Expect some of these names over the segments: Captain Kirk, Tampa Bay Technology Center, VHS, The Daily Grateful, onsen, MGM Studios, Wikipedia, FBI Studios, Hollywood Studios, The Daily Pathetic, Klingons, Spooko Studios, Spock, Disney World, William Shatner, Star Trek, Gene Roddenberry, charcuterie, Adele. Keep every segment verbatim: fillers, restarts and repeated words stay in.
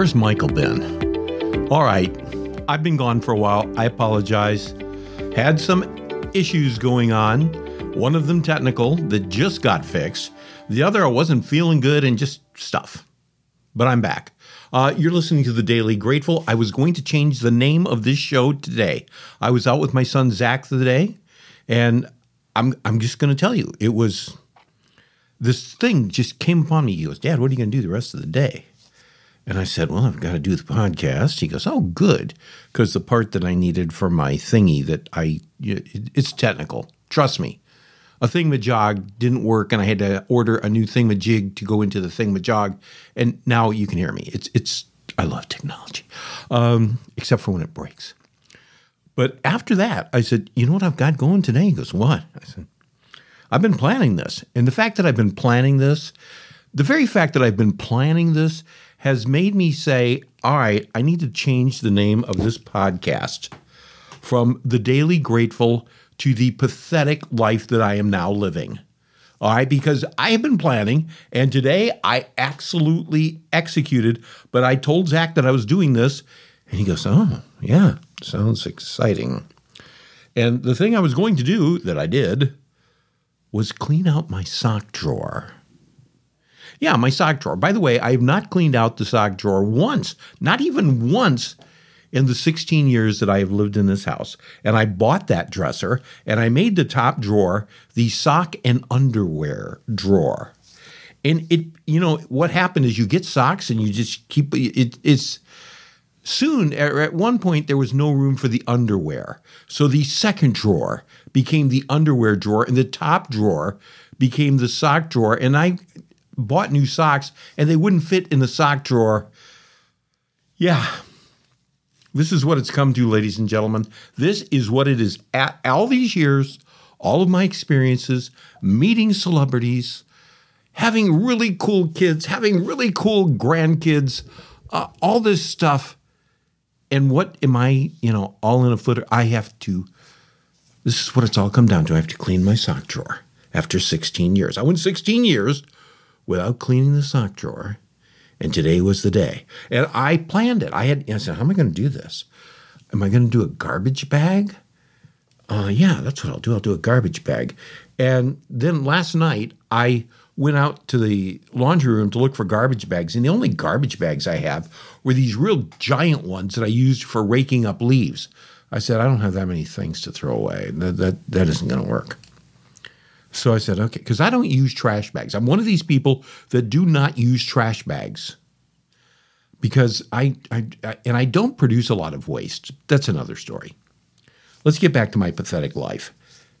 Where's Michael been? All right. I've been gone for a while. I apologize. Had some issues going on. One of them technical that just got fixed. The other, I wasn't feeling good and just stuff. But I'm back. Uh, you're listening to The Daily Grateful. I was going to change the name of this show today. I was out with my son, Zach, today, and I'm I'm just going to tell you, it was, this thing just came upon me. He goes, Dad, what are you going to do the rest of the day? And I said, well, I've got to do the podcast. He goes, oh, good, because the part that I needed for my thingy that I, it's technical. Trust me. A thingamajig didn't work, and I had to order a new thingamajig to go into the thingamajig, and now you can hear me. It's it's I love technology, um, except for when it breaks. But after that, I said, you know what I've got going today? He goes, what? I said, I've been planning this. And the fact that I've been planning this, the very fact that I've been planning this has made me say, all right, I need to change the name of this podcast from The Daily Grateful to the pathetic life that I am now living. All right, because I have been planning, and today I absolutely executed, but I told Zach that I was doing this, and he goes, oh, yeah, sounds exciting. And the thing I was going to do that I did was clean out my sock drawer. Yeah, my sock drawer. By the way, I have not cleaned out the sock drawer once, not even once, in the sixteen years that I have lived in this house. And I bought that dresser, and I made the top drawer the sock and underwear drawer. And it, you know, what happened is you get socks and you just keep it. It's soon at one point there was no room for the underwear, so the second drawer became the underwear drawer, and the top drawer became the sock drawer. And I bought new socks, and they wouldn't fit in the sock drawer. Yeah. This is what it's come to, ladies and gentlemen. This is what it is. At all these years, all of my experiences, meeting celebrities, having really cool kids, having really cool grandkids, uh, all this stuff. And what am I, you know, all in a footer? I have to, this is what it's all come down to. I have to clean my sock drawer after sixteen years. I went sixteen years without cleaning the sock drawer. And today was the day. And I planned it. I had, I said, how am I going to do this? Am I going to do a garbage bag? Uh, yeah, that's what I'll do. I'll do a garbage bag. And then last night, I went out to the laundry room to look for garbage bags. And the only garbage bags I have were these real giant ones that I used for raking up leaves. I said, I don't have that many things to throw away. That, that, that isn't going to work. So I said, okay, because I don't use trash bags. I'm one of these people that do not use trash bags because I, I, I and I don't produce a lot of waste. That's another story. Let's get back to my pathetic life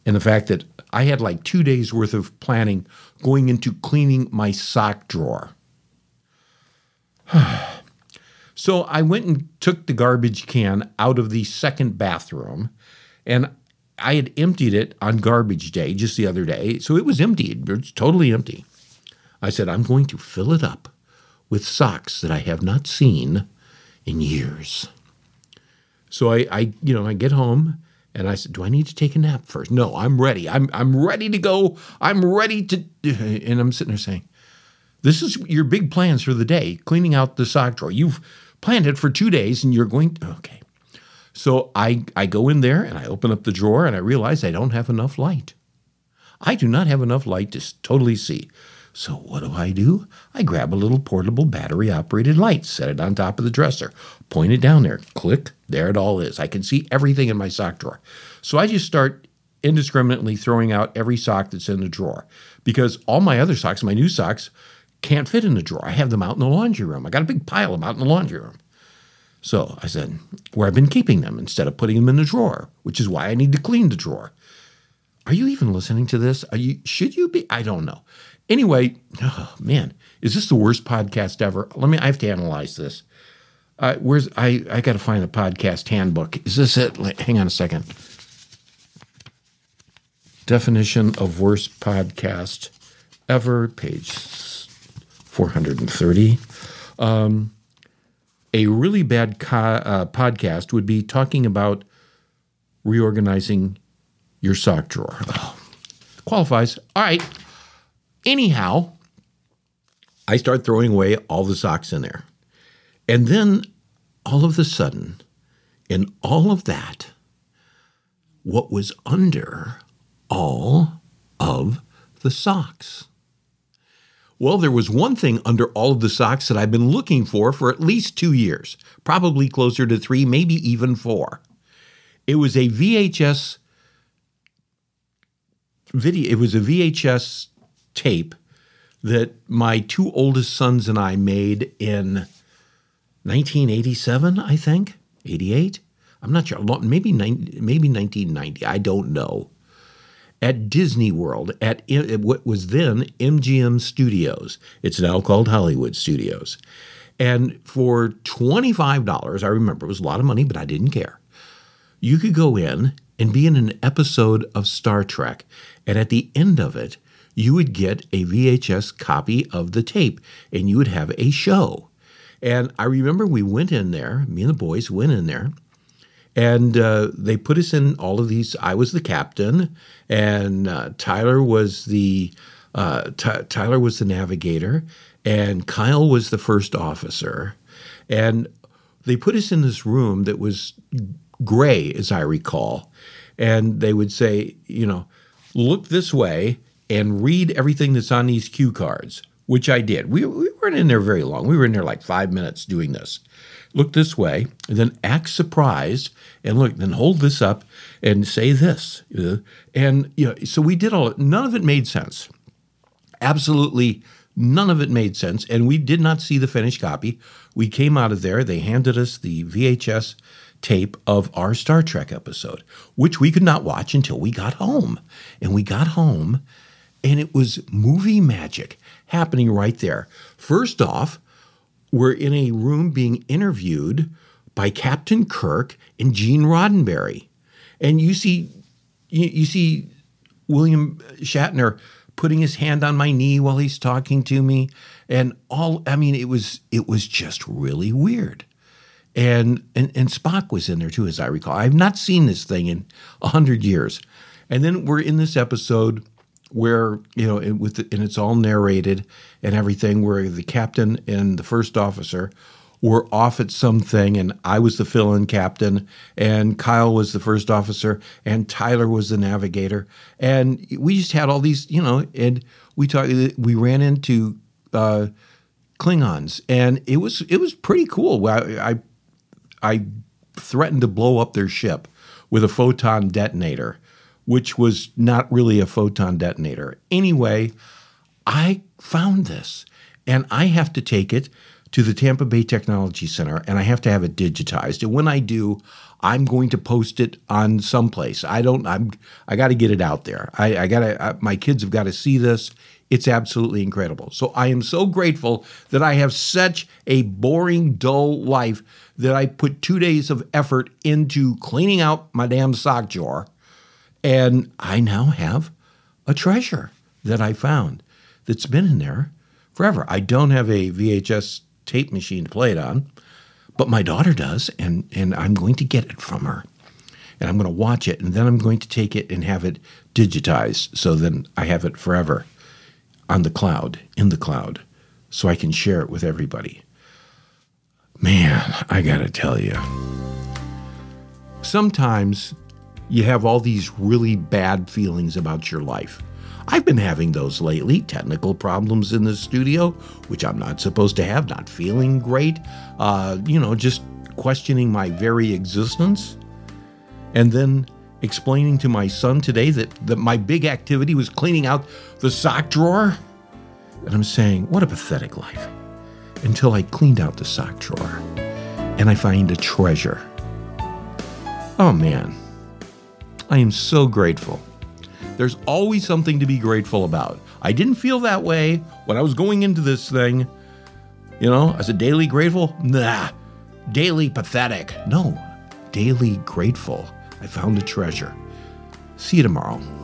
and the fact that I had like two days worth of planning going into cleaning my sock drawer. So I went and took the garbage can out of the second bathroom, and I had emptied it on garbage day just the other day, so it was emptied. It's totally empty. I said, I'm going to fill it up with socks that I have not seen in years. So I, I you know, I get home, and I said, do I need to take a nap first? No, I'm ready. I'm I'm ready to go. I'm ready to, and I'm sitting there saying, this is your big plans for the day, cleaning out the sock drawer. You've planned it for two days, and you're going, to, okay. So I, I go in there, and I open up the drawer, and I realize I don't have enough light. I do not have enough light to totally see. So what do I do? I grab a little portable battery-operated light, set it on top of the dresser, point it down there, click, there it all is. I can see everything in my sock drawer. So I just start indiscriminately throwing out every sock that's in the drawer because all my other socks, my new socks, can't fit in the drawer. I have them out in the laundry room. I got a big pile of them out in the laundry room. So I said, where I've been keeping them instead of putting them in the drawer, which is why I need to clean the drawer. Are you even listening to this? Are you? Should you be? I don't know. Anyway, oh man, is this the worst podcast ever? Let me, I have to analyze this. Uh, where's, I, I got to find the podcast handbook. Is this it? Hang on a second. Definition of worst podcast ever, page four hundred thirty. Um... A really bad co- uh, podcast would be talking about reorganizing your sock drawer. Oh, qualifies. All right. Anyhow, I start throwing away all the socks in there. And then all of a sudden, in all of that, what was under all of the socks? Well, there was one thing under all of the socks that I've been looking for for at least two years, probably closer to three, maybe even four. It was a V H S video. It was a V H S tape that my two oldest sons and I made in nineteen eighty-seven, I think, eighty-eight. I'm not sure. Maybe maybe nineteen ninety. I don't know. At Disney World, at what was then M G M Studios. It's now called Hollywood Studios. And for twenty-five dollars, I remember it was a lot of money, but I didn't care. You could go in and be in an episode of Star Trek. And at the end of it, you would get a V H S copy of the tape, and you would have a show. And I remember we went in there, me and the boys went in there, and uh, they put us in all of these. I was the captain, and uh, Tyler was the uh, T- Tyler was the navigator, and Kyle was the first officer. And they put us in this room that was gray, as I recall. And they would say, you know, look this way and read everything that's on these cue cards, which I did. We, we weren't in there very long. We were in there like five minutes doing this. Look this way, and then act surprised, and look, then hold this up and say this. And you know, so we did all of it. None of it made sense. Absolutely none of it made sense, and we did not see the finished copy. We came out of there. They handed us the V H S tape of our Star Trek episode, which we could not watch until we got home. And we got home, and it was movie magic happening right there. First off, we're in a room being interviewed by Captain Kirk and Gene Roddenberry. And you see you, you see William Shatner putting his hand on my knee while he's talking to me. And all I mean, it was it was just really weird. And and, and Spock was in there too, as I recall. I've not seen this thing in a hundred years. And then we're in this episode where, you know, it, with the, and it's all narrated and everything, where the captain and the first officer were off at something, and I was the fill-in captain, and Kyle was the first officer, and Tyler was the navigator. And we just had all these, you know, and we talked, we ran into uh, Klingons, and it was it was pretty cool. I, I, I threatened to blow up their ship with a photon detonator, which was not really a photon detonator. Anyway, I found this, and I have to take it to the Tampa Bay Technology Center, and I have to have it digitized. And when I do, I'm going to post it on someplace. I don't. I'm. I got to get it out there. I, I got to. My kids have got to see this. It's absolutely incredible. So I am so grateful that I have such a boring, dull life that I put two days of effort into cleaning out my damn sock drawer. And I now have a treasure that I found that's been in there forever. I don't have a V H S tape machine to play it on, but my daughter does, and, and I'm going to get it from her. And I'm going to watch it, and then I'm going to take it and have it digitized, so then I have it forever on the cloud, in the cloud, so I can share it with everybody. Man, I got to tell you, sometimes you have all these really bad feelings about your life. I've been having those lately. Technical problems in the studio, which I'm not supposed to have, not feeling great, uh, you know, just questioning my very existence. And then explaining to my son today that, that my big activity was cleaning out the sock drawer. And I'm saying, what a pathetic life. Until I cleaned out the sock drawer and I find a treasure. Oh, man. I am so grateful. There's always something to be grateful about. I didn't feel that way when I was going into this thing. You know, as a daily grateful, nah, daily pathetic. No, daily grateful. I found a treasure. See you tomorrow.